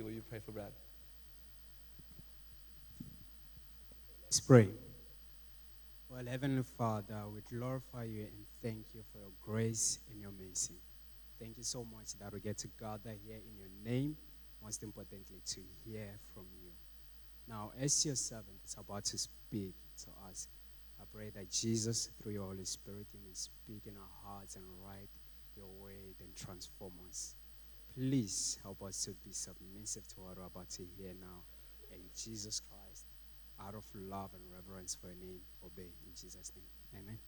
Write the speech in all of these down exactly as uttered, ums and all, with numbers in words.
you, will you pray for Brad? Let's pray. Well, Heavenly Father, we glorify you and thank you for your grace and your mercy. Thank you so much that we get to gather here in your name, most importantly, to hear from you. Now, as your servant is about to speak to us, I pray that Jesus, through your Holy Spirit, you may speak in our hearts and write your word and transform us. Please help us to be submissive to what we're about to hear now. And Jesus Christ, out of love and reverence for your name, obey. In Jesus' name, amen.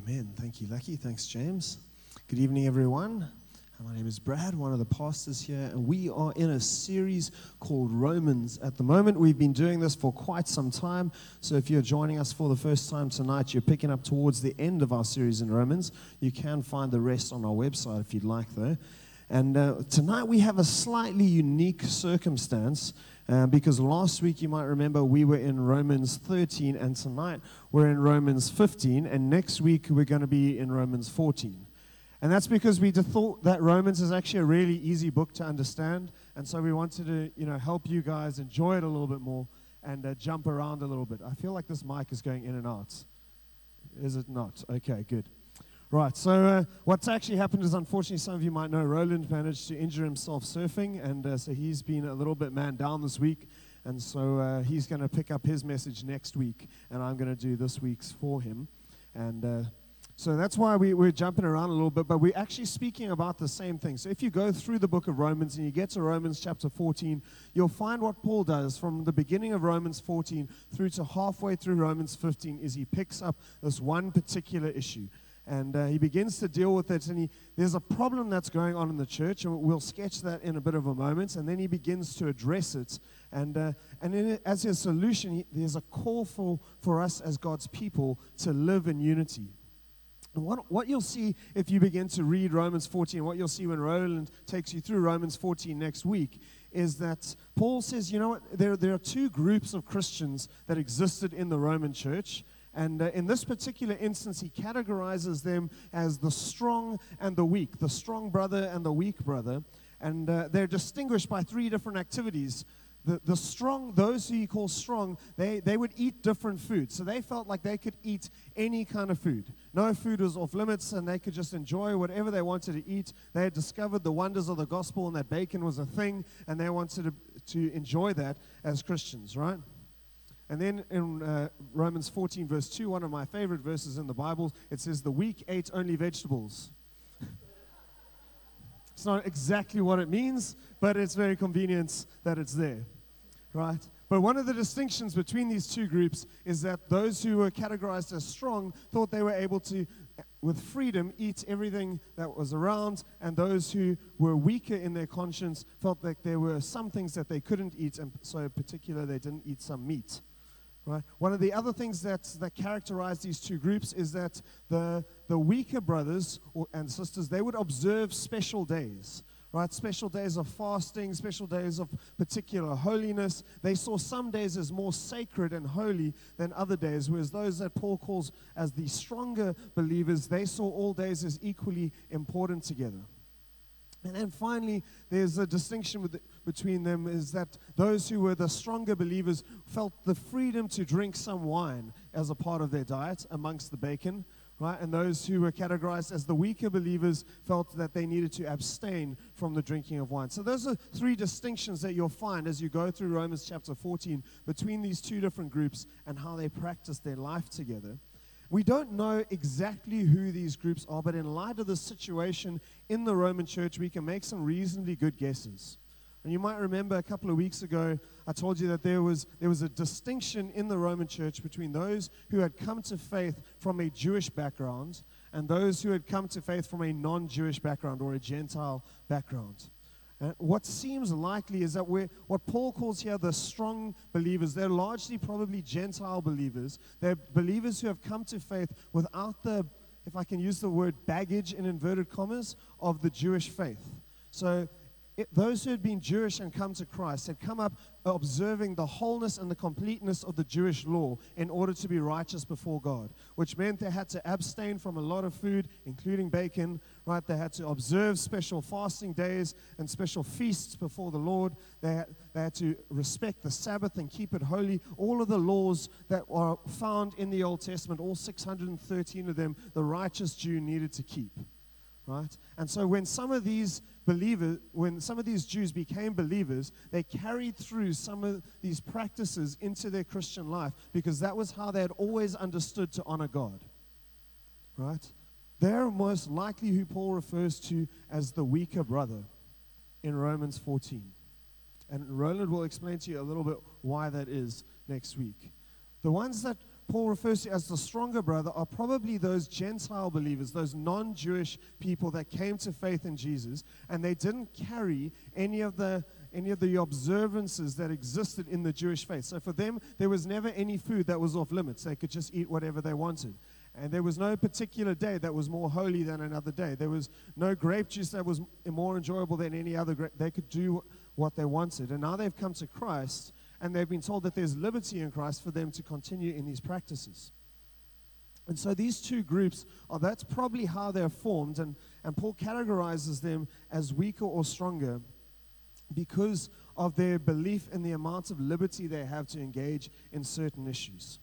Amen. Thank you, Lucky. Thanks, James. Good evening, everyone. My name is Brad, one of the pastors here, and we are in a series called Romans. At the moment, we've been doing this for quite some time, so if you're joining us for the first time tonight, you're picking up towards the end of our series in Romans. You can find the rest on our website if you'd like, though. And uh, tonight, we have a slightly unique circumstance, uh, because last week, you might remember, we were in Romans thirteen, and tonight, we're in Romans fifteen, and next week, we're going to be in Romans fourteen. And that's because we thought that Romans is actually a really easy book to understand, and so we wanted to, you know, help you guys enjoy it a little bit more and uh, jump around a little bit. I feel like this mic is going in and out. Is it not? Okay, good. Right, so uh, what's actually happened is, unfortunately, some of you might know, Roland managed to injure himself surfing, and uh, so he's been a little bit man down this week, and so uh, he's going to pick up his message next week, and I'm going to do this week's for him, and... Uh, So that's why we, we're jumping around a little bit, but we're actually speaking about the same thing. So if you go through the book of Romans and you get to Romans chapter fourteen, you'll find what Paul does from the beginning of Romans fourteen through to halfway through Romans fifteen is he picks up this one particular issue. And uh, he begins to deal with it, and he, there's a problem that's going on in the church, and we'll sketch that in a bit of a moment, and then he begins to address it. And uh, and in, as his solution, he, there's a call for, for us as God's people to live in unity. What, what you'll see if you begin to read Romans fourteen, what you'll see when Roland takes you through Romans fourteen next week, is that Paul says, you know what, there, there are two groups of Christians that existed in the Roman church, and uh, in this particular instance, he categorizes them as the strong and the weak, the strong brother and the weak brother, and uh, they're distinguished by three different activities. The, the strong, those who he calls strong, they, they would eat different food. So they felt like they could eat any kind of food. No food was off limits, and they could just enjoy whatever they wanted to eat. They had discovered the wonders of the gospel and that bacon was a thing, and they wanted to, to enjoy that as Christians, right? And then in uh, Romans fourteen, verse two, one of my favorite verses in the Bible, it says, "The weak ate only vegetables." It's not exactly what it means, but it's very convenient that it's there. Right? But one of the distinctions between these two groups is that those who were categorized as strong thought they were able to, with freedom, eat everything that was around, and those who were weaker in their conscience felt like there were some things that they couldn't eat, and so in particular they didn't eat some meat. Right? One of the other things that, that characterized these two groups is that the, the weaker brothers or, and sisters, they would observe special days. Right, special days of fasting, special days of particular holiness. They saw some days as more sacred and holy than other days, whereas those that Paul calls as the stronger believers, they saw all days as equally important together. And then finally, there's a distinction with the, between them is that those who were the stronger believers felt the freedom to drink some wine as a part of their diet amongst the bacon. Right? And those who were categorized as the weaker believers felt that they needed to abstain from the drinking of wine. So those are three distinctions that you'll find as you go through Romans chapter fourteen between these two different groups and how they practice their life together. We don't know exactly who these groups are, but in light of the situation in the Roman church, we can make some reasonably good guesses. And you might remember a couple of weeks ago, I told you that there was there was a distinction in the Roman church between those who had come to faith from a Jewish background and those who had come to faith from a non-Jewish background or a Gentile background. And what seems likely is that we're, what Paul calls here the strong believers, they're largely probably Gentile believers. They're believers who have come to faith without the, if I can use the word, baggage in inverted commas, of the Jewish faith. So It, those who had been Jewish and come to Christ had come up observing the wholeness and the completeness of the Jewish law in order to be righteous before God, which meant they had to abstain from a lot of food, including bacon, right? They had to observe special fasting days and special feasts before the Lord. They had, they had to respect the Sabbath and keep it holy. All of the laws that are found in the Old Testament, all six hundred thirteen of them, the righteous Jew needed to keep. Right? And so when some of these believers, when some of these Jews became believers, they carried through some of these practices into their Christian life because that was how they had always understood to honor God. Right? They're most likely who Paul refers to as the weaker brother in Romans fourteen. And Roland will explain to you a little bit why that is next week. The ones that Paul refers to as the stronger brother are probably those Gentile believers, those non-Jewish people that came to faith in Jesus, and they didn't carry any of the any of the observances that existed in the Jewish faith. So for them, there was never any food that was off limits. They could just eat whatever they wanted. And there was no particular day that was more holy than another day. There was no grape juice that was more enjoyable than any other grape. They could do what they wanted. And now they've come to Christ, and they've been told that there's liberty in Christ for them to continue in these practices. And so these two groups, are, that's probably how they're formed, and, and Paul categorizes them as weaker or stronger because of their belief in the amount of liberty they have to engage in certain issues.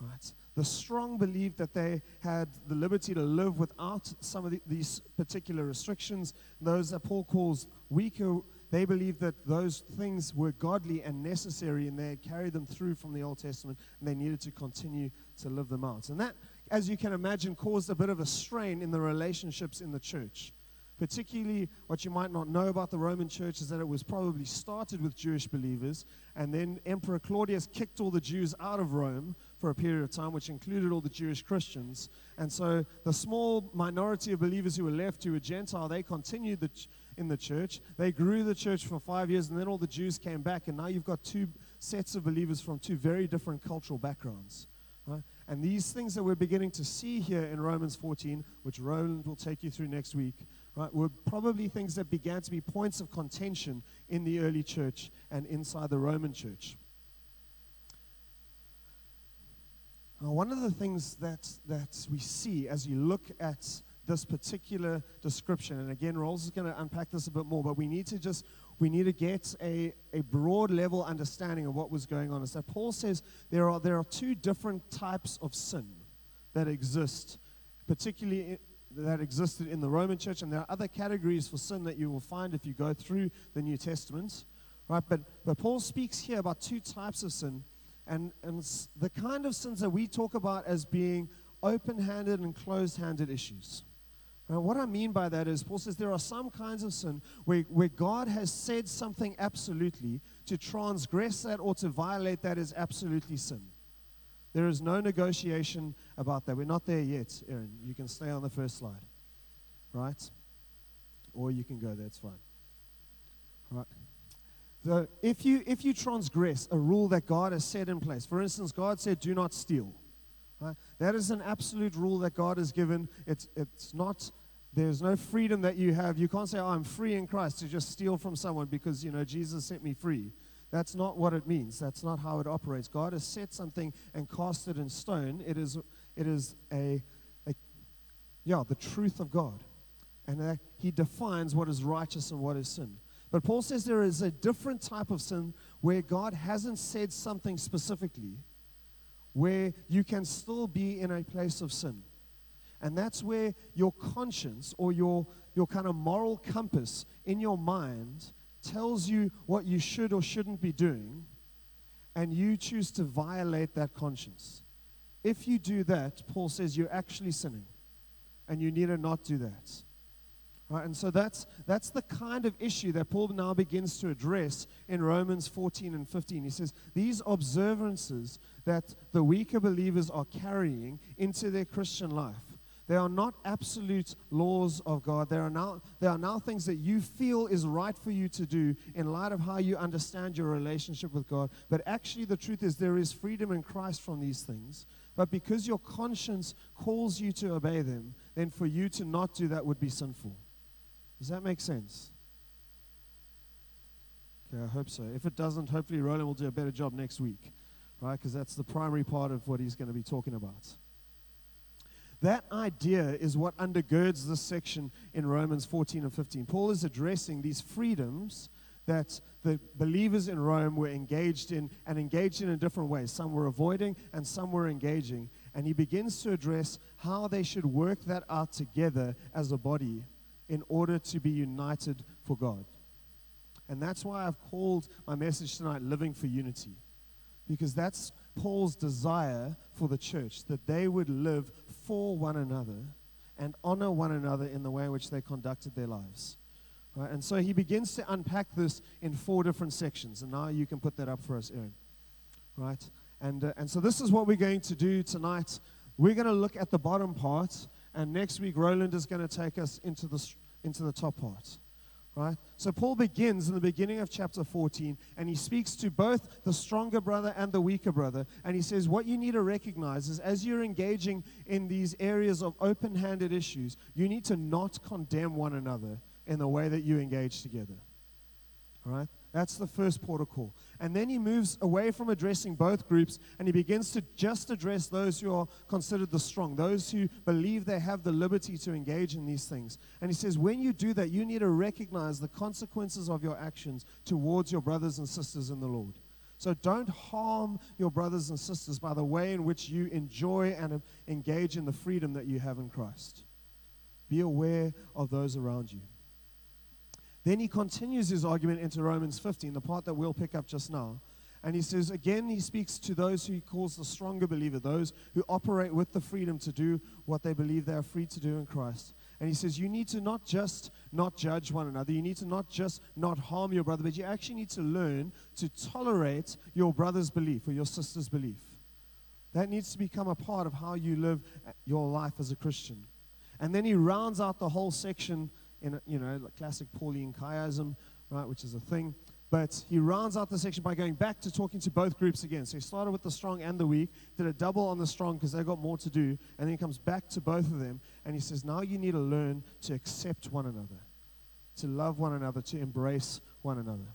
Right? The strong believed that they had the liberty to live without some of the, these particular restrictions. Those that Paul calls weaker, they believed that those things were godly and necessary, and they had carried them through from the Old Testament, and they needed to continue to live them out. And that, as you can imagine, caused a bit of a strain in the relationships in the church. Particularly, what you might not know about the Roman church is that it was probably started with Jewish believers, and then Emperor Claudius kicked all the Jews out of Rome for a period of time, which included all the Jewish Christians. And so the small minority of believers who were left, who were Gentile, they continued the ch- in the church. They grew the church for five years, and then all the Jews came back, and now you've got two sets of believers from two very different cultural backgrounds. Right? And these things that we're beginning to see here in Romans fourteen, which Roland will take you through next week, right, were probably things that began to be points of contention in the early church and inside the Roman church. Now, one of the things that, that we see as you look at this particular description, and again, Rolls is going to unpack this a bit more, but we need to just, we need to get a, a broad level understanding of what was going on. Is that Paul says there are there are two different types of sin that exist, particularly in, that existed in the Roman church, and there are other categories for sin that you will find if you go through the New Testament, right? But but Paul speaks here about two types of sin, and and the kind of sins that we talk about as being open-handed and closed-handed issues. Now, what I mean by that is, Paul says there are some kinds of sin where, where God has said something absolutely. To transgress that or to violate that is absolutely sin. There is no negotiation about that. We're not there yet, Aaron. You can stay on the first slide, right? Or you can go there, it's fine. Right. So if you, if you transgress a rule that God has set in place, for instance, God said, do not steal. Right? That is an absolute rule that God has given. It's it's not, there's no freedom that you have. You can't say, oh, I'm free in Christ to just steal from someone because, you know, Jesus set me free. That's not what it means. That's not how it operates. God has set something and cast it in stone. It is it is a, a yeah, the truth of God. And that he defines what is righteous and what is sin. But Paul says there is a different type of sin where God hasn't said something specifically, where you can still be in a place of sin. And that's where your conscience or your, your kind of moral compass in your mind tells you what you should or shouldn't be doing, and you choose to violate that conscience. If you do that, Paul says you're actually sinning, and you need to not do that. Right, and so that's that's the kind of issue that Paul now begins to address in Romans fourteen and fifteen. He says these observances that the weaker believers are carrying into their Christian life, they are not absolute laws of God. They are now they are now things that you feel is right for you to do in light of how you understand your relationship with God. But actually the truth is there is freedom in Christ from these things. But because your conscience calls you to obey them, then for you to not do that would be sinful. Does that make sense? Okay, I hope so. If it doesn't, hopefully Roland will do a better job next week, right? Because that's the primary part of what he's going to be talking about. That idea is what undergirds this section in Romans fourteen and fifteen. Paul is addressing these freedoms that the believers in Rome were engaged in, and engaged in in different ways. Some were avoiding and some were engaging. And he begins to address how they should work that out together as a body in order to be united for God. And that's why I've called my message tonight, Living for Unity. Because that's Paul's desire for the church, that they would live for one another and honor one another in the way in which they conducted their lives. Right? And so he begins to unpack this in four different sections. And now you can put that up for us, Erin. Right? And, uh, and so this is what we're going to do tonight. We're going to look at the bottom part, and next week Roland is going to take us into the, into the top part. Right? So Paul begins in the beginning of chapter fourteen, and he speaks to both the stronger brother and the weaker brother, and he says what you need to recognize is as you're engaging in these areas of open-handed issues, you need to not condemn one another in the way that you engage together. All right? That's the first port of call. And then he moves away from addressing both groups, and he begins to just address those who are considered the strong, those who believe they have the liberty to engage in these things. And he says, when you do that, you need to recognize the consequences of your actions towards your brothers and sisters in the Lord. So don't harm your brothers and sisters by the way in which you enjoy and engage in the freedom that you have in Christ. Be aware of those around you. Then he continues his argument into Romans fifteen, the part that we'll pick up just now. And he says, again, he speaks to those who he calls the stronger believer, those who operate with the freedom to do what they believe they are free to do in Christ. And he says, you need to not just not judge one another. You need to not just not harm your brother, but you actually need to learn to tolerate your brother's belief or your sister's belief. That needs to become a part of how you live your life as a Christian. And then he rounds out the whole section in, you know, like classic Pauline chiasm, right, which is a thing. But he rounds out the section by going back to talking to both groups again. So he started with the strong and the weak, did a double on the strong because they got more to do, and then he comes back to both of them, and he says, now you need to learn to accept one another, to love one another, to embrace one another.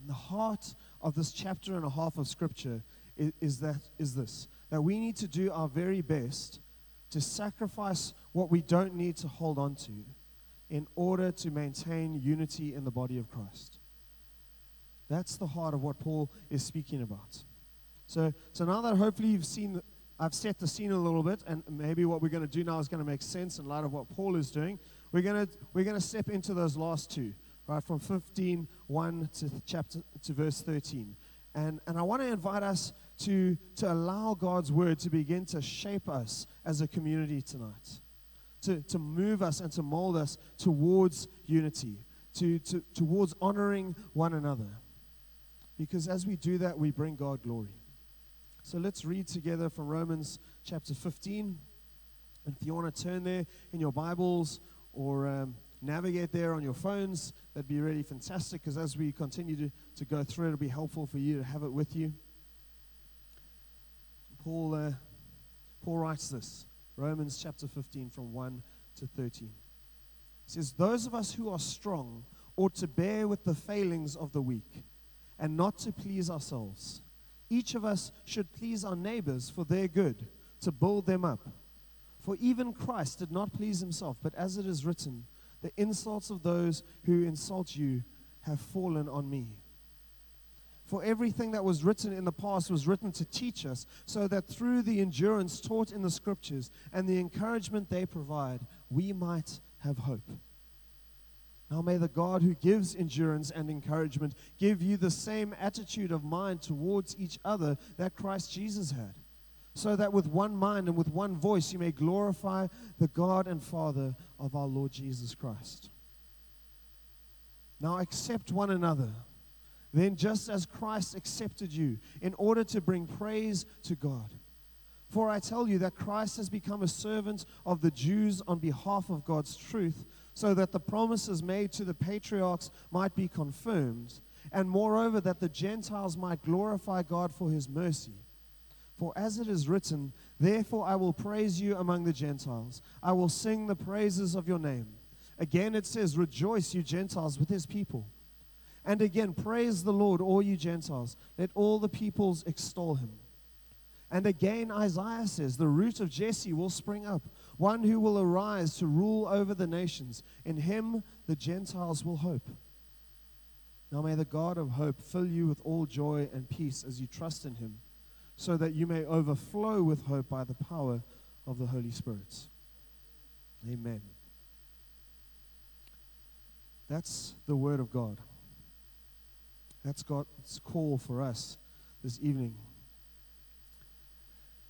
And the heart of this chapter and a half of Scripture is, is, that, is this, that we need to do our very best to sacrifice what we don't need to hold on to in order to maintain unity in the body of Christ. That's the heart of what Paul is speaking about. So, so now that hopefully you've seen, I've set the scene a little bit, and maybe what we're going to do now is going to make sense in light of what Paul is doing. We're going to we're going to step into those last two, right, from fifteen one to chapter to verse thirteen, and and I want to invite us to, to allow God's word to begin to shape us as a community tonight, to, to move us and to mold us towards unity, to, to towards honoring one another. Because as we do that, we bring God glory. So let's read together from Romans chapter fifteen. And if you want to turn there in your Bibles or um, navigate there on your phones, that'd be really fantastic, because as we continue to, to go through it, it'll be helpful for you to have it with you. Paul, uh, Paul writes this, Romans chapter fifteen from one to thirteen. He says, those of us who are strong ought to bear with the failings of the weak and not to please ourselves. Each of us should please our neighbors for their good, to build them up. For even Christ did not please himself, but as it is written, the insults of those who insult you have fallen on me. For everything that was written in the past was written to teach us, so that through the endurance taught in the Scriptures and the encouragement they provide, we might have hope. Now may the God who gives endurance and encouragement give you the same attitude of mind towards each other that Christ Jesus had, so that with one mind and with one voice you may glorify the God and Father of our Lord Jesus Christ. Now accept one another. Then just as Christ accepted you, in order to bring praise to God. For I tell you that Christ has become a servant of the Jews on behalf of God's truth, so that the promises made to the patriarchs might be confirmed, and moreover that the Gentiles might glorify God for his mercy. For as it is written, therefore I will praise you among the Gentiles, I will sing the praises of your name. Again, it says, rejoice, you Gentiles, with his people. And again, praise the Lord, all you Gentiles. Let all the peoples extol him. And again, Isaiah says, the root of Jesse will spring up, one who will arise to rule over the nations. In him, the Gentiles will hope. Now may the God of hope fill you with all joy and peace as you trust in him, so that you may overflow with hope by the power of the Holy Spirit. Amen. That's the word of God. That's God's call for us this evening.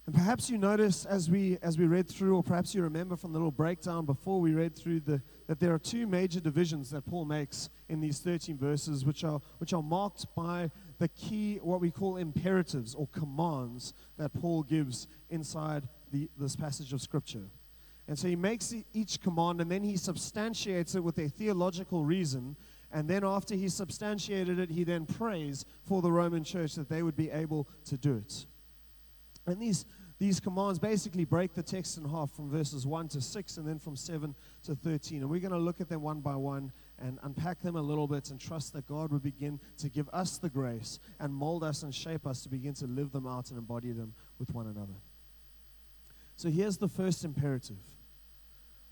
And perhaps you noticed as we as we read through, or perhaps you remember from the little breakdown before we read through, the, that there are two major divisions that Paul makes in these thirteen verses, which are which are marked by the key, what we call imperatives or commands that Paul gives inside the, this passage of Scripture. And so he makes each command, and then he substantiates it with a theological reason. And then after he substantiated it, he then prays for the Roman church that they would be able to do it. And these, these commands basically break the text in half from verses one to six and then from seven to thirteen. And we're going to look at them one by one and unpack them a little bit and trust that God would begin to give us the grace and mold us and shape us to begin to live them out and embody them with one another. So here's the first imperative.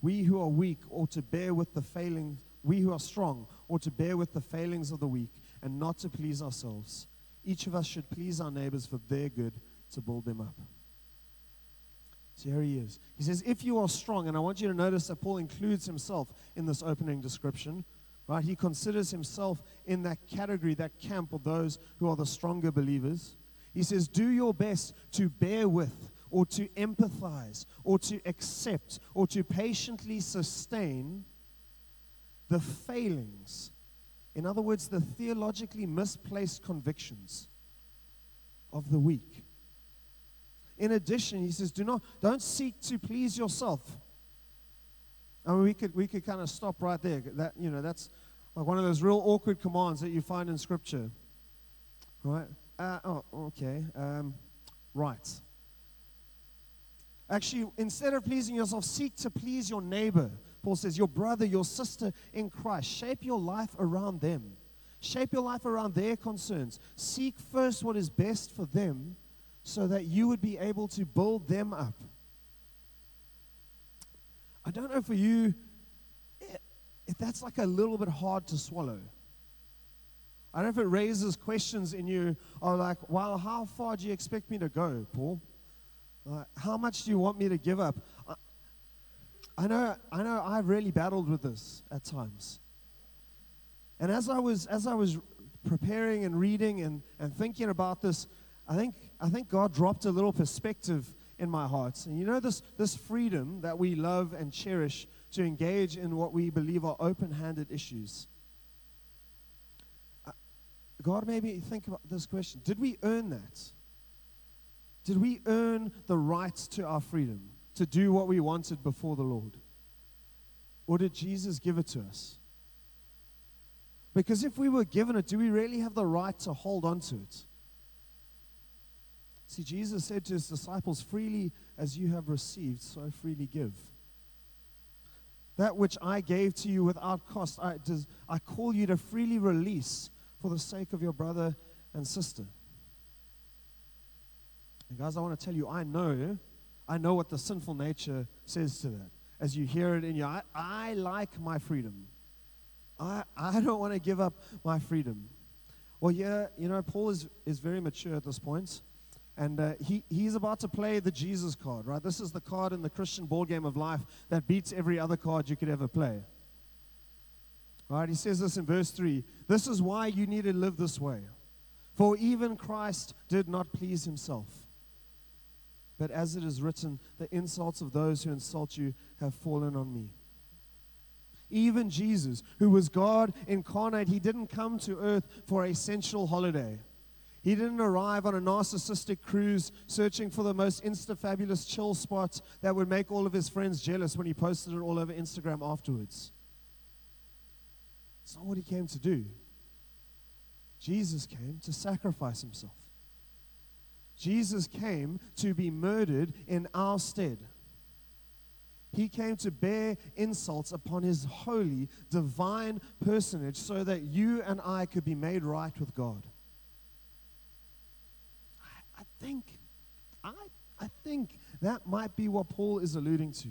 We who are weak ought to bear with the failings, we who are strong ought to bear with the failings of the weak and not to please ourselves. Each of us should please our neighbors for their good, to build them up. So here he is. He says, if you are strong, and I want you to notice that Paul includes himself in this opening description, right? He considers himself in that category, that camp of those who are the stronger believers. He says, do your best to bear with, or to empathize, or to accept, or to patiently sustain the failings. In other words, the theologically misplaced convictions of the weak. In addition, he says, do not, don't seek to please yourself. I mean, we could, we could kind of stop right there. That, you know, that's like one of those real awkward commands that you find in Scripture, right? Uh, oh, okay, um, right. Actually, instead of pleasing yourself, seek to please your neighbor. Paul says, your brother, your sister in Christ. Shape your life around them. Shape your life around their concerns. Seek first what is best for them, so that you would be able to build them up. I don't know for you if that's like a little bit hard to swallow. I don't know if it raises questions in you, or like, well, how far do you expect me to go, Paul? Uh, how much do you want me to give up? I, I know, I know I've really battled with this at times. And as I was as I was preparing and reading and, and thinking about this, I think I think God dropped a little perspective in my heart. And you know, this, this freedom that we love and cherish to engage in what we believe are open-handed issues. Uh, God made me think about this question. Did we earn that? Did we earn the right to our freedom to do what we wanted before the Lord? Or did Jesus give it to us? Because if we were given it, do we really have the right to hold on to it? See, Jesus said to his disciples, freely as you have received, so freely give. That which I gave to you without cost, I, does, I call you to freely release for the sake of your brother and sister. And guys, I want to tell you, I know, I know what the sinful nature says to that. As you hear it in your, I, I like my freedom. I, I don't want to give up my freedom. Well, yeah, you know, Paul is, is very mature at this point. And uh, he, he's about to play the Jesus card, right? This is the card in the Christian board game of life that beats every other card you could ever play. All right, he says this in verse three. This is why you need to live this way. For even Christ did not please himself. But as it is written, the insults of those who insult you have fallen on me. Even Jesus, who was God incarnate, he didn't come to earth for a sensual holiday. He didn't arrive on a narcissistic cruise searching for the most insta-fabulous chill spot that would make all of his friends jealous when he posted it all over Instagram afterwards. It's not what he came to do. Jesus came to sacrifice himself. Jesus came to be murdered in our stead. He came to bear insults upon his holy, divine personage so that you and I could be made right with God. I, I think, I, I think that might be what Paul is alluding to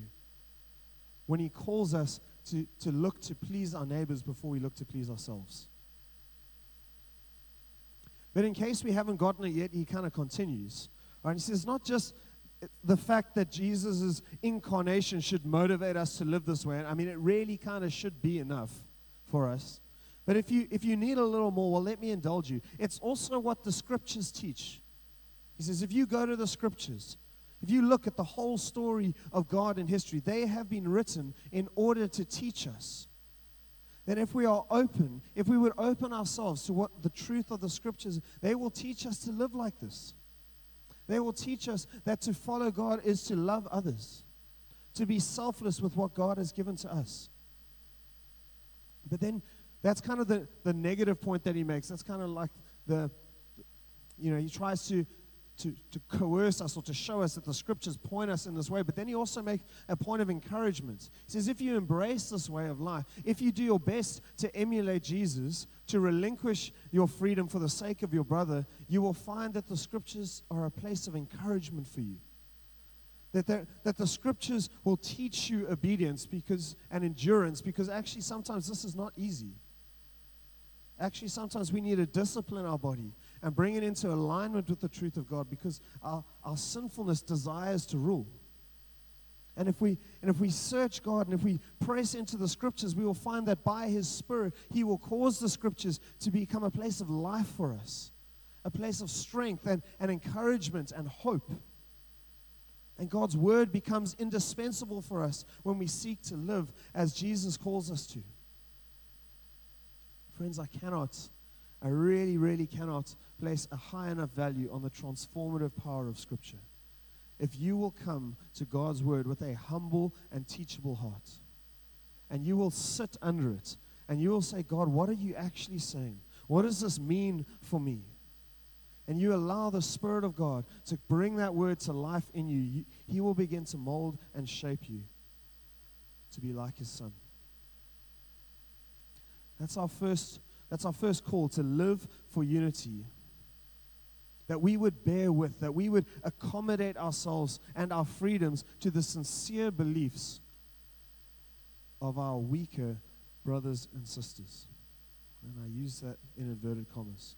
when he calls us to, to look to please our neighbors before we look to please ourselves. But in case we haven't gotten it yet, he kind of continues. All right, he says, not just the fact that Jesus' incarnation should motivate us to live this way. I mean, it really kind of should be enough for us. But if you if you need a little more, well, let me indulge you. It's also what the Scriptures teach. He says, if you go to the Scriptures, if you look at the whole story of God in history, they have been written in order to teach us. That if we are open, if we would open ourselves to what the truth of the Scriptures, they will teach us to live like this. They will teach us that to follow God is to love others, to be selfless with what God has given to us. But then that's kind of the, the negative point that he makes. That's kind of like the, you know, he tries to, to, to coerce us or to show us that the Scriptures point us in this way. But then he also makes a point of encouragement. He says, if you embrace this way of life, if you do your best to emulate Jesus, to relinquish your freedom for the sake of your brother, you will find that the Scriptures are a place of encouragement for you. That, that, that the Scriptures will teach you obedience because and endurance, because actually sometimes this is not easy. Actually, sometimes we need to discipline our body and bring it into alignment with the truth of God, because our, our sinfulness desires to rule. And if we and if we search God and if we press into the Scriptures, we will find that by His Spirit, He will cause the Scriptures to become a place of life for us, a place of strength and, and encouragement and hope. And God's Word becomes indispensable for us when we seek to live as Jesus calls us to. Friends, I cannot, I really, really cannot place a high enough value on the transformative power of Scripture. If you will come to God's Word with a humble and teachable heart, and you will sit under it, and you will say, God, what are you actually saying? What does this mean for me? And you allow the Spirit of God to bring that Word to life in you, you He will begin to mold and shape you to be like His Son. That's our first, that's our first call, to live for unity. That we would bear with, that we would accommodate ourselves and our freedoms to the sincere beliefs of our weaker brothers and sisters. And I use that in inverted commas.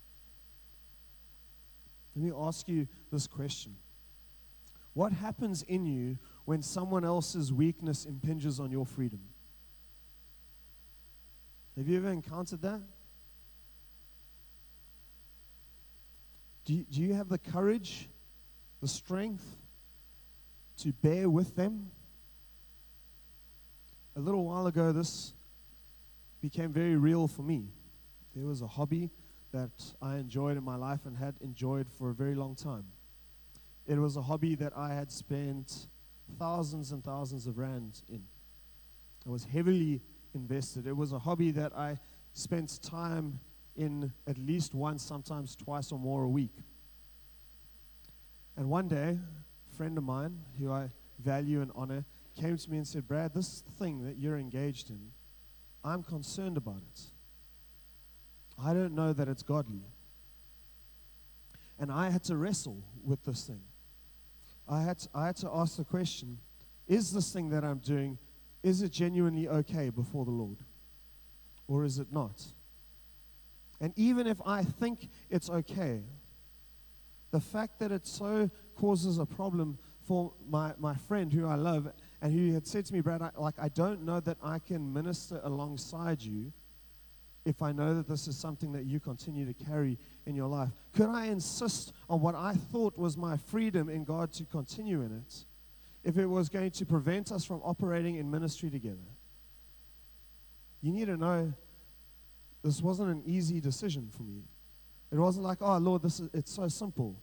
Let me ask you this question. What happens in you when someone else's weakness impinges on your freedom? Have you ever encountered that? Do you, do you have the courage, the strength to bear with them? A little while ago, this became very real for me. There was a hobby that I enjoyed in my life and had enjoyed for a very long time. It was a hobby that I had spent thousands and thousands of rand in. I was heavily invested. It was a hobby that I spent time in at least once, sometimes twice or more a week. And one day, a friend of mine, who I value and honor, came to me and said, Brad, this thing that you're engaged in, I'm concerned about it. I don't know that it's godly. And I had to wrestle with this thing. I had to, I had to ask the question, is this thing that I'm doing, is it genuinely okay before the Lord? Or is it not? And even if I think it's okay, the fact that it so causes a problem for my, my friend who I love and who had said to me, Brad, I, like, I don't know that I can minister alongside you if I know that this is something that you continue to carry in your life. Could I insist on what I thought was my freedom in God to continue in it if it was going to prevent us from operating in ministry together? You need to know this wasn't an easy decision for me. It wasn't like, oh, Lord, this is, it's so simple.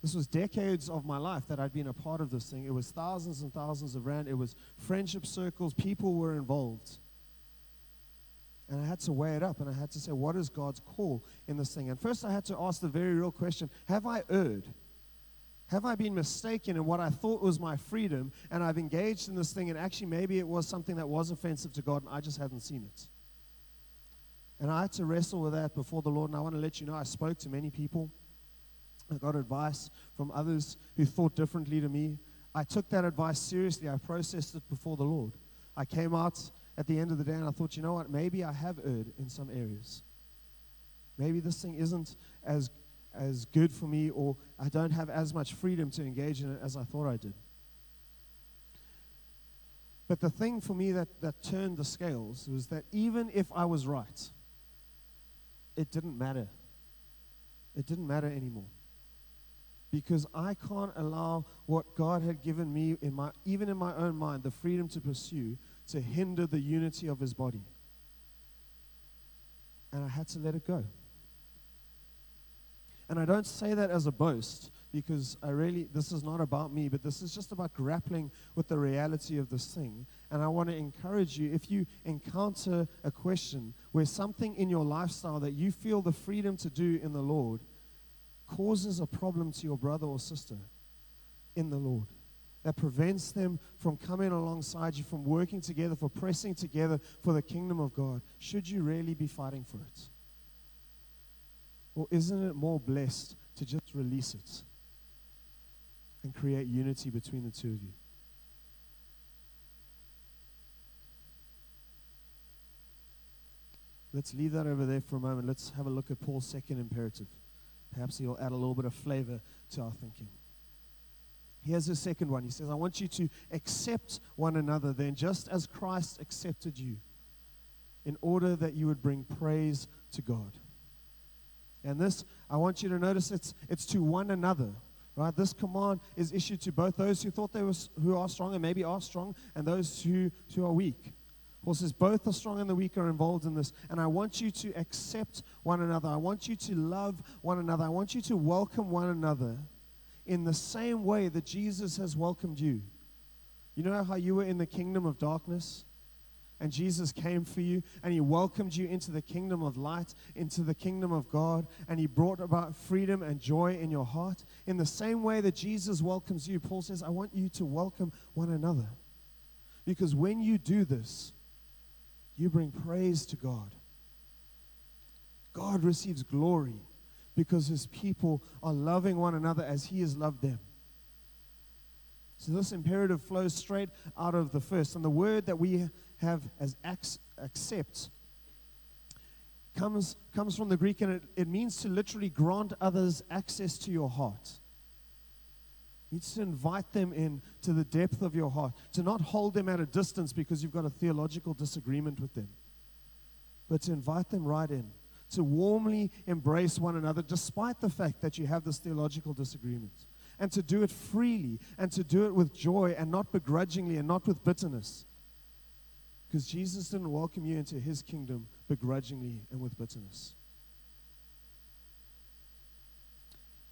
This was decades of my life that I'd been a part of this thing. It was thousands and thousands of rand. It was friendship circles. People were involved. And I had to weigh it up, and I had to say, what is God's call in this thing? And first I had to ask the very real question, have I erred? Have I been mistaken in what I thought was my freedom, and I've engaged in this thing, and actually maybe it was something that was offensive to God, and I just hadn't seen it? And I had to wrestle with that before the Lord, and I want to let you know I spoke to many people. I got advice from others who thought differently to me. I took that advice seriously. I processed it before the Lord. I came out at the end of the day, and I thought, you know what, maybe I have erred in some areas. Maybe this thing isn't as as good for me, or I don't have as much freedom to engage in it as I thought I did. But the thing for me that, that turned the scales was that even if I was right, it didn't matter. It didn't matter anymore. Because I can't allow what God had given me, in my, even in my own mind, the freedom to pursue, to hinder the unity of His body. And I had to let it go. And I don't say that as a boast, because I really, this is not about me, but this is just about grappling with the reality of this thing. And I want to encourage you, if you encounter a question where something in your lifestyle that you feel the freedom to do in the Lord causes a problem to your brother or sister in the Lord, that prevents them from coming alongside you, from working together, for pressing together for the kingdom of God, should you really be fighting for it? Or isn't it more blessed to just release it and create unity between the two of you? Let's leave that over there for a moment. Let's have a look at Paul's second imperative. Perhaps he'll add a little bit of flavor to our thinking. Here's the second one. He says, I want you to accept one another then, just as Christ accepted you, in order that you would bring praise to God. And this, I want you to notice, it's it's to one another, right? This command is issued to both those who thought they were, who are strong and maybe are strong, and those who, who are weak. Paul says, both the strong and the weak are involved in this. And I want you to accept one another. I want you to love one another. I want you to welcome one another in the same way that Jesus has welcomed you. You know how you were in the kingdom of darkness, and Jesus came for you, and He welcomed you into the kingdom of light, into the kingdom of God, and He brought about freedom and joy in your heart. In the same way that Jesus welcomes you, Paul says, I want you to welcome one another. Because when you do this, you bring praise to God. God receives glory because His people are loving one another as He has loved them. So this imperative flows straight out of the first. And the word that we have as accept comes, comes from the Greek, and it, it means to literally grant others access to your heart. It's to invite them in to the depth of your heart, to not hold them at a distance because you've got a theological disagreement with them, but to invite them right in, to warmly embrace one another despite the fact that you have this theological disagreement, and to do it freely, and to do it with joy, and not begrudgingly, and not with bitterness, because Jesus didn't welcome you into His kingdom begrudgingly and with bitterness.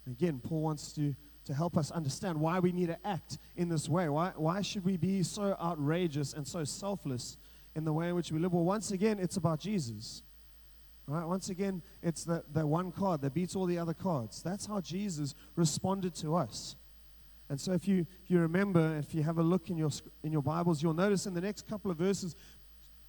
Again, Paul wants to to help us understand why we need to act in this way. Why, why should we be so outrageous and so selfless in the way in which we live? Well, once again, it's about Jesus. Right? Once again, it's the, the one card that beats all the other cards. That's how Jesus responded to us. And so if you if you remember, if you have a look in your in your Bibles, you'll notice in the next couple of verses,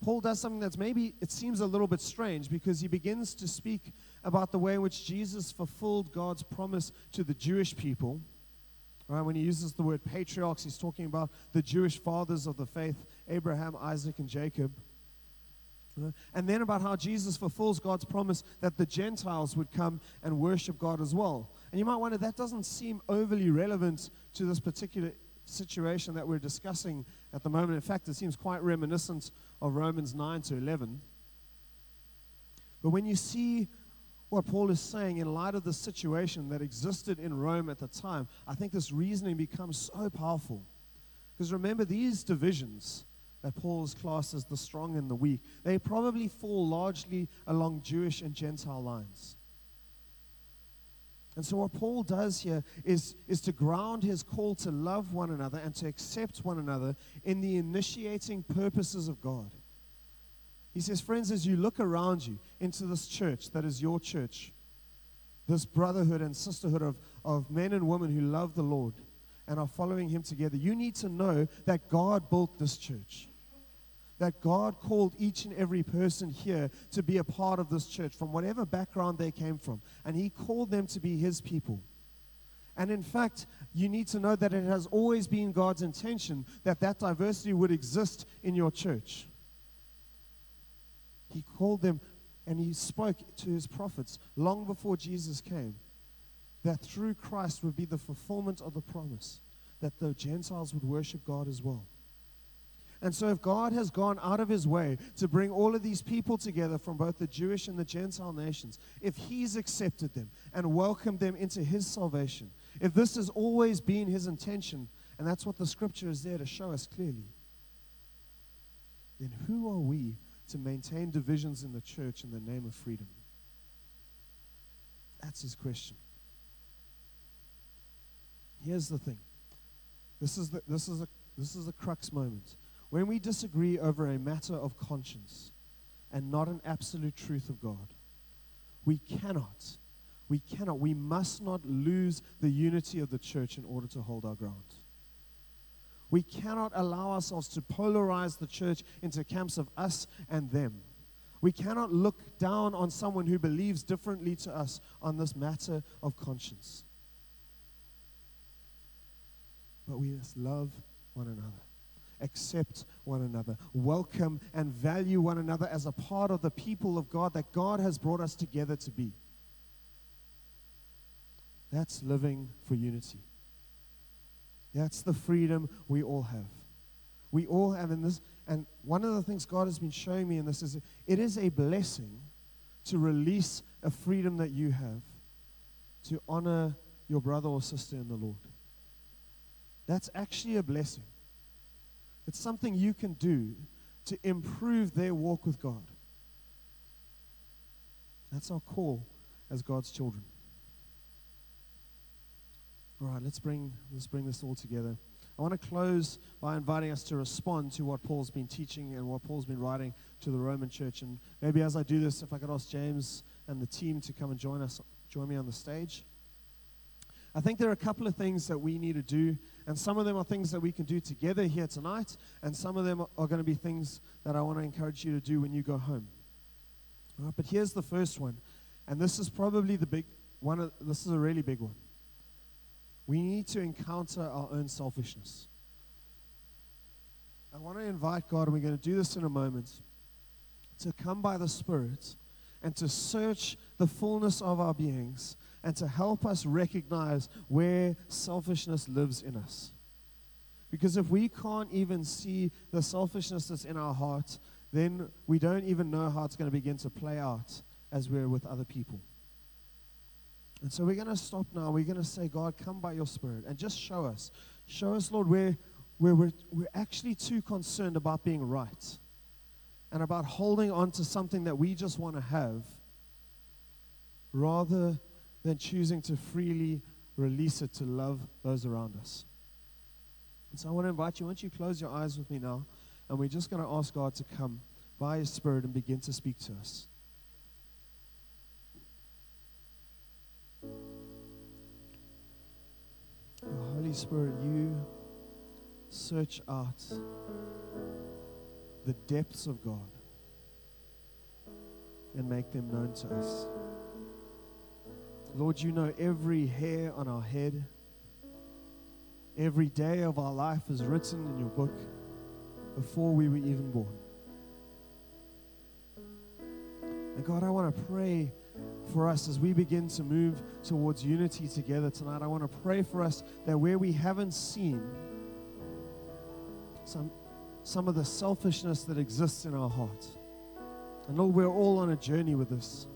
Paul does something that's maybe, it seems a little bit strange, because he begins to speak about the way in which Jesus fulfilled God's promise to the Jewish people. All right, when he uses the word patriarchs, he's talking about the Jewish fathers of the faith, Abraham, Isaac, and Jacob. And then about how Jesus fulfills God's promise that the Gentiles would come and worship God as well. And you might wonder, that doesn't seem overly relevant to this particular situation that we're discussing at the moment. In fact, it seems quite reminiscent of Romans nine to eleven. But when you see what Paul is saying in light of the situation that existed in Rome at the time, I think this reasoning becomes so powerful. Because remember, these divisions that Paul's classed as the strong and the weak, they probably fall largely along Jewish and Gentile lines. And so what Paul does here is, is to ground his call to love one another and to accept one another in the initiating purposes of God. He says, friends, as you look around you into this church that is your church, this brotherhood and sisterhood of, of men and women who love the Lord and are following Him together. You need to know that God built this church, that God called each and every person here to be a part of this church from whatever background they came from, and He called them to be His people. And in fact, you need to know that it has always been God's intention that that diversity would exist in your church. He called them, and He spoke to His prophets long before Jesus came, that through Christ would be the fulfillment of the promise, that the Gentiles would worship God as well. And so if God has gone out of His way to bring all of these people together from both the Jewish and the Gentile nations, if He's accepted them and welcomed them into His salvation, if this has always been His intention, and that's what the Scripture is there to show us clearly, then who are we to maintain divisions in the church in the name of freedom? That's His question. Here's the thing. This is the, this is a, this is the crux moment. When we disagree over a matter of conscience and not an absolute truth of God, we cannot, we cannot, we must not lose the unity of the church in order to hold our ground. We cannot allow ourselves to polarize the church into camps of us and them. We cannot look down on someone who believes differently to us on this matter of conscience. But we must love one another, accept one another, welcome and value one another as a part of the people of God that God has brought us together to be. That's living for unity. That's the freedom we all have. We all have in this, and one of the things God has been showing me in this is it is a blessing to release a freedom that you have to honor your brother or sister in the Lord. That's actually a blessing. It's something you can do to improve their walk with God. That's our call as God's children. All right, let's bring, let's bring this all together. I want to close by inviting us to respond to what Paul's been teaching and what Paul's been writing to the Roman church. And maybe as I do this, if I could ask James and the team to come and join us, join me on the stage. I think there are a couple of things that we need to do, and some of them are things that we can do together here tonight, and some of them are going to be things that I want to encourage you to do when you go home. All right, but here's the first one, and this is probably the big one. Of, this is a really big one. We need to encounter our own selfishness. I want to invite God, and we're going to do this in a moment, to come by the Spirit and to search the fullness of our beings, and to help us recognize where selfishness lives in us. Because if we can't even see the selfishness that's in our heart, then we don't even know how it's going to begin to play out as we're with other people. And so we're going to stop now. We're going to say, God, come by your Spirit and just show us. Show us, Lord, where, where we're, we're actually too concerned about being right and about holding on to something that we just want to have rather than choosing to freely release it to love those around us. And so I want to invite you, why don't you close your eyes with me now, and we're just going to ask God to come by His Spirit and begin to speak to us. Oh, Holy Spirit, you search out the depths of God and make them known to us. Lord, you know every hair on our head. Every day of our life is written in your book before we were even born. And God, I want to pray for us as we begin to move towards unity together tonight. I want to pray for us that where we haven't seen some, some of the selfishness that exists in our heart. And Lord, we're all on a journey with this.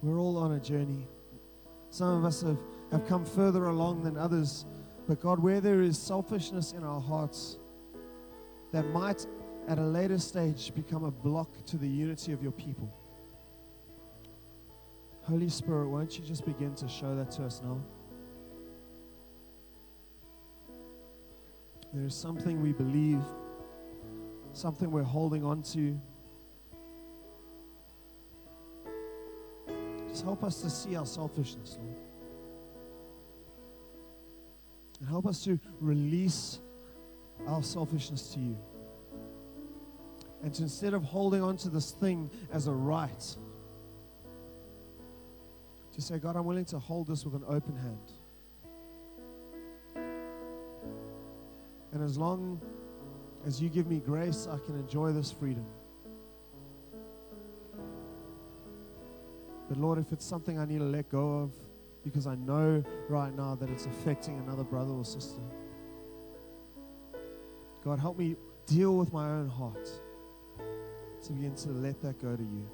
We're all on a journey. Some of us have, have come further along than others. But God, where there is selfishness in our hearts that might at a later stage become a block to the unity of your people, Holy Spirit, won't you just begin to show that to us now? There is something we believe, something we're holding on to, selfishness. Help us to see our selfishness, Lord. And help us to release our selfishness to you. And to instead of holding on to this thing as a right, to say, God, I'm willing to hold this with an open hand. And as long as you give me grace, I can enjoy this freedom. But Lord, if it's something I need to let go of, because I know right now that it's affecting another brother or sister, God, help me deal with my own heart to begin to let that go to you.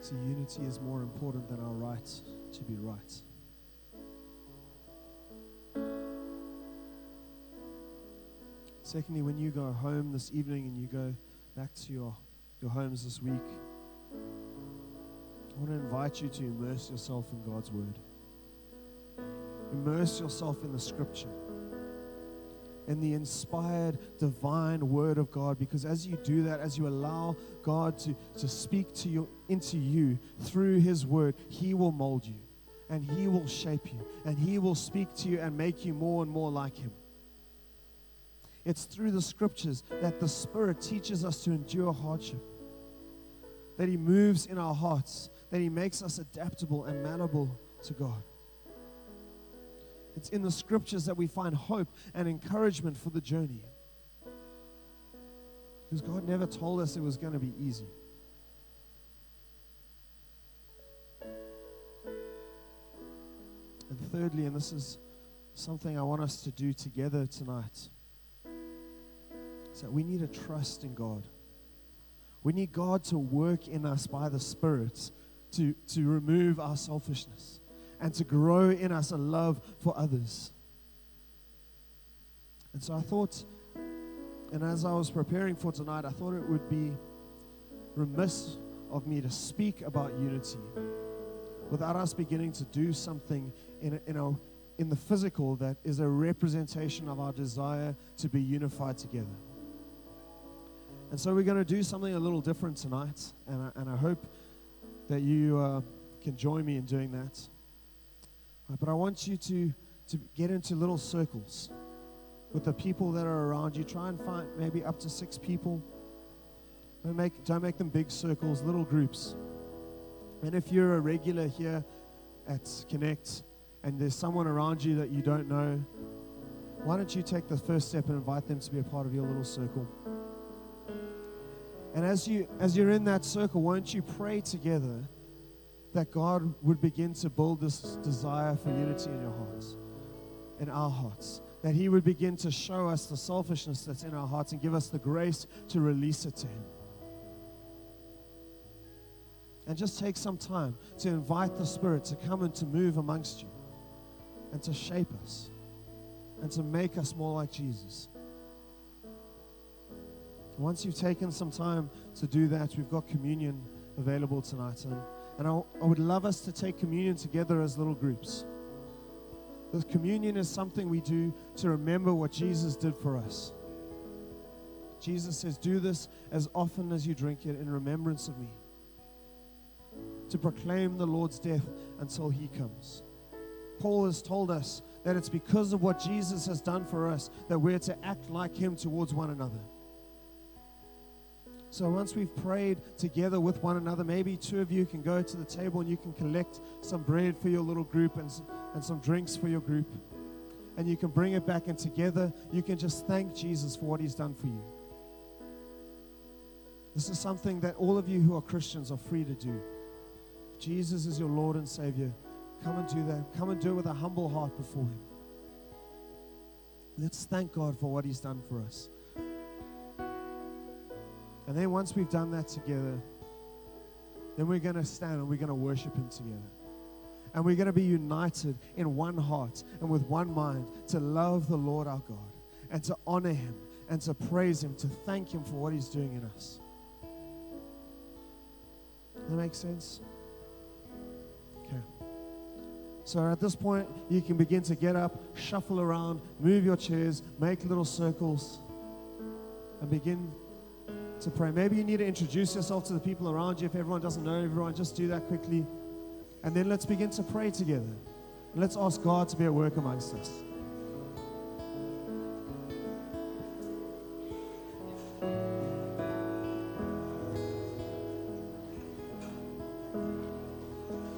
So unity is more important than our right to be right. Secondly, when you go home this evening and you go back to your, your homes this week, I want to invite you to immerse yourself in God's Word. Immerse yourself in the Scripture, in the inspired, divine Word of God, because as you do that, as you allow God to, to speak to you, into you through His Word, He will mold you, and He will shape you, and He will speak to you and make you more and more like Him. It's through the Scriptures that the Spirit teaches us to endure hardship, that He moves in our hearts, that He makes us adaptable and malleable to God. It's in the Scriptures that we find hope and encouragement for the journey. Because God never told us it was going to be easy. And thirdly, and this is something I want us to do together tonight, so we need to trust in God. We need God to work in us by the Spirit to, to remove our selfishness and to grow in us a love for others. And so I thought, and as I was preparing for tonight, I thought it would be remiss of me to speak about unity without us beginning to do something in a, in a, in the physical that is a representation of our desire to be unified together. And so we're going to do something a little different tonight, and I, and I hope that you uh, can join me in doing that. Right, but I want you to, to get into little circles with the people that are around you. Try and find maybe up to six people. Don't make, don't make them big circles, little groups. And if you're a regular here at Connect and there's someone around you that you don't know, why don't you take the first step and invite them to be a part of your little circle? And as you as you're in that circle, won't you pray together that God would begin to build this desire for unity in your hearts, in our hearts, that He would begin to show us the selfishness that's in our hearts and give us the grace to release it to Him. And just take some time to invite the Spirit to come and to move amongst you and to shape us and to make us more like Jesus. Once you've taken some time to do that, we've got communion available tonight. And, and I, I would love us to take communion together as little groups. This communion is something we do to remember what Jesus did for us. Jesus says, do this as often as you drink it in remembrance of me, to proclaim the Lord's death until He comes. Paul has told us that it's because of what Jesus has done for us that we're to act like Him towards one another. So once we've prayed together with one another, maybe two of you can go to the table and you can collect some bread for your little group and, and some drinks for your group. And you can bring it back, and together you can just thank Jesus for what He's done for you. This is something that all of you who are Christians are free to do. If Jesus is your Lord and Savior, come and do that. Come and do it with a humble heart before Him. Let's thank God for what He's done for us. And then once we've done that together, then we're going to stand and we're going to worship Him together. And we're going to be united in one heart and with one mind to love the Lord our God and to honor Him and to praise Him, to thank Him for what He's doing in us. That make sense? Okay. So at this point, you can begin to get up, shuffle around, move your chairs, make little circles, and begin to pray. Maybe you need to introduce yourself to the people around you. If everyone doesn't know everyone, just do that quickly. And then let's begin to pray together. And let's ask God to be at work amongst us.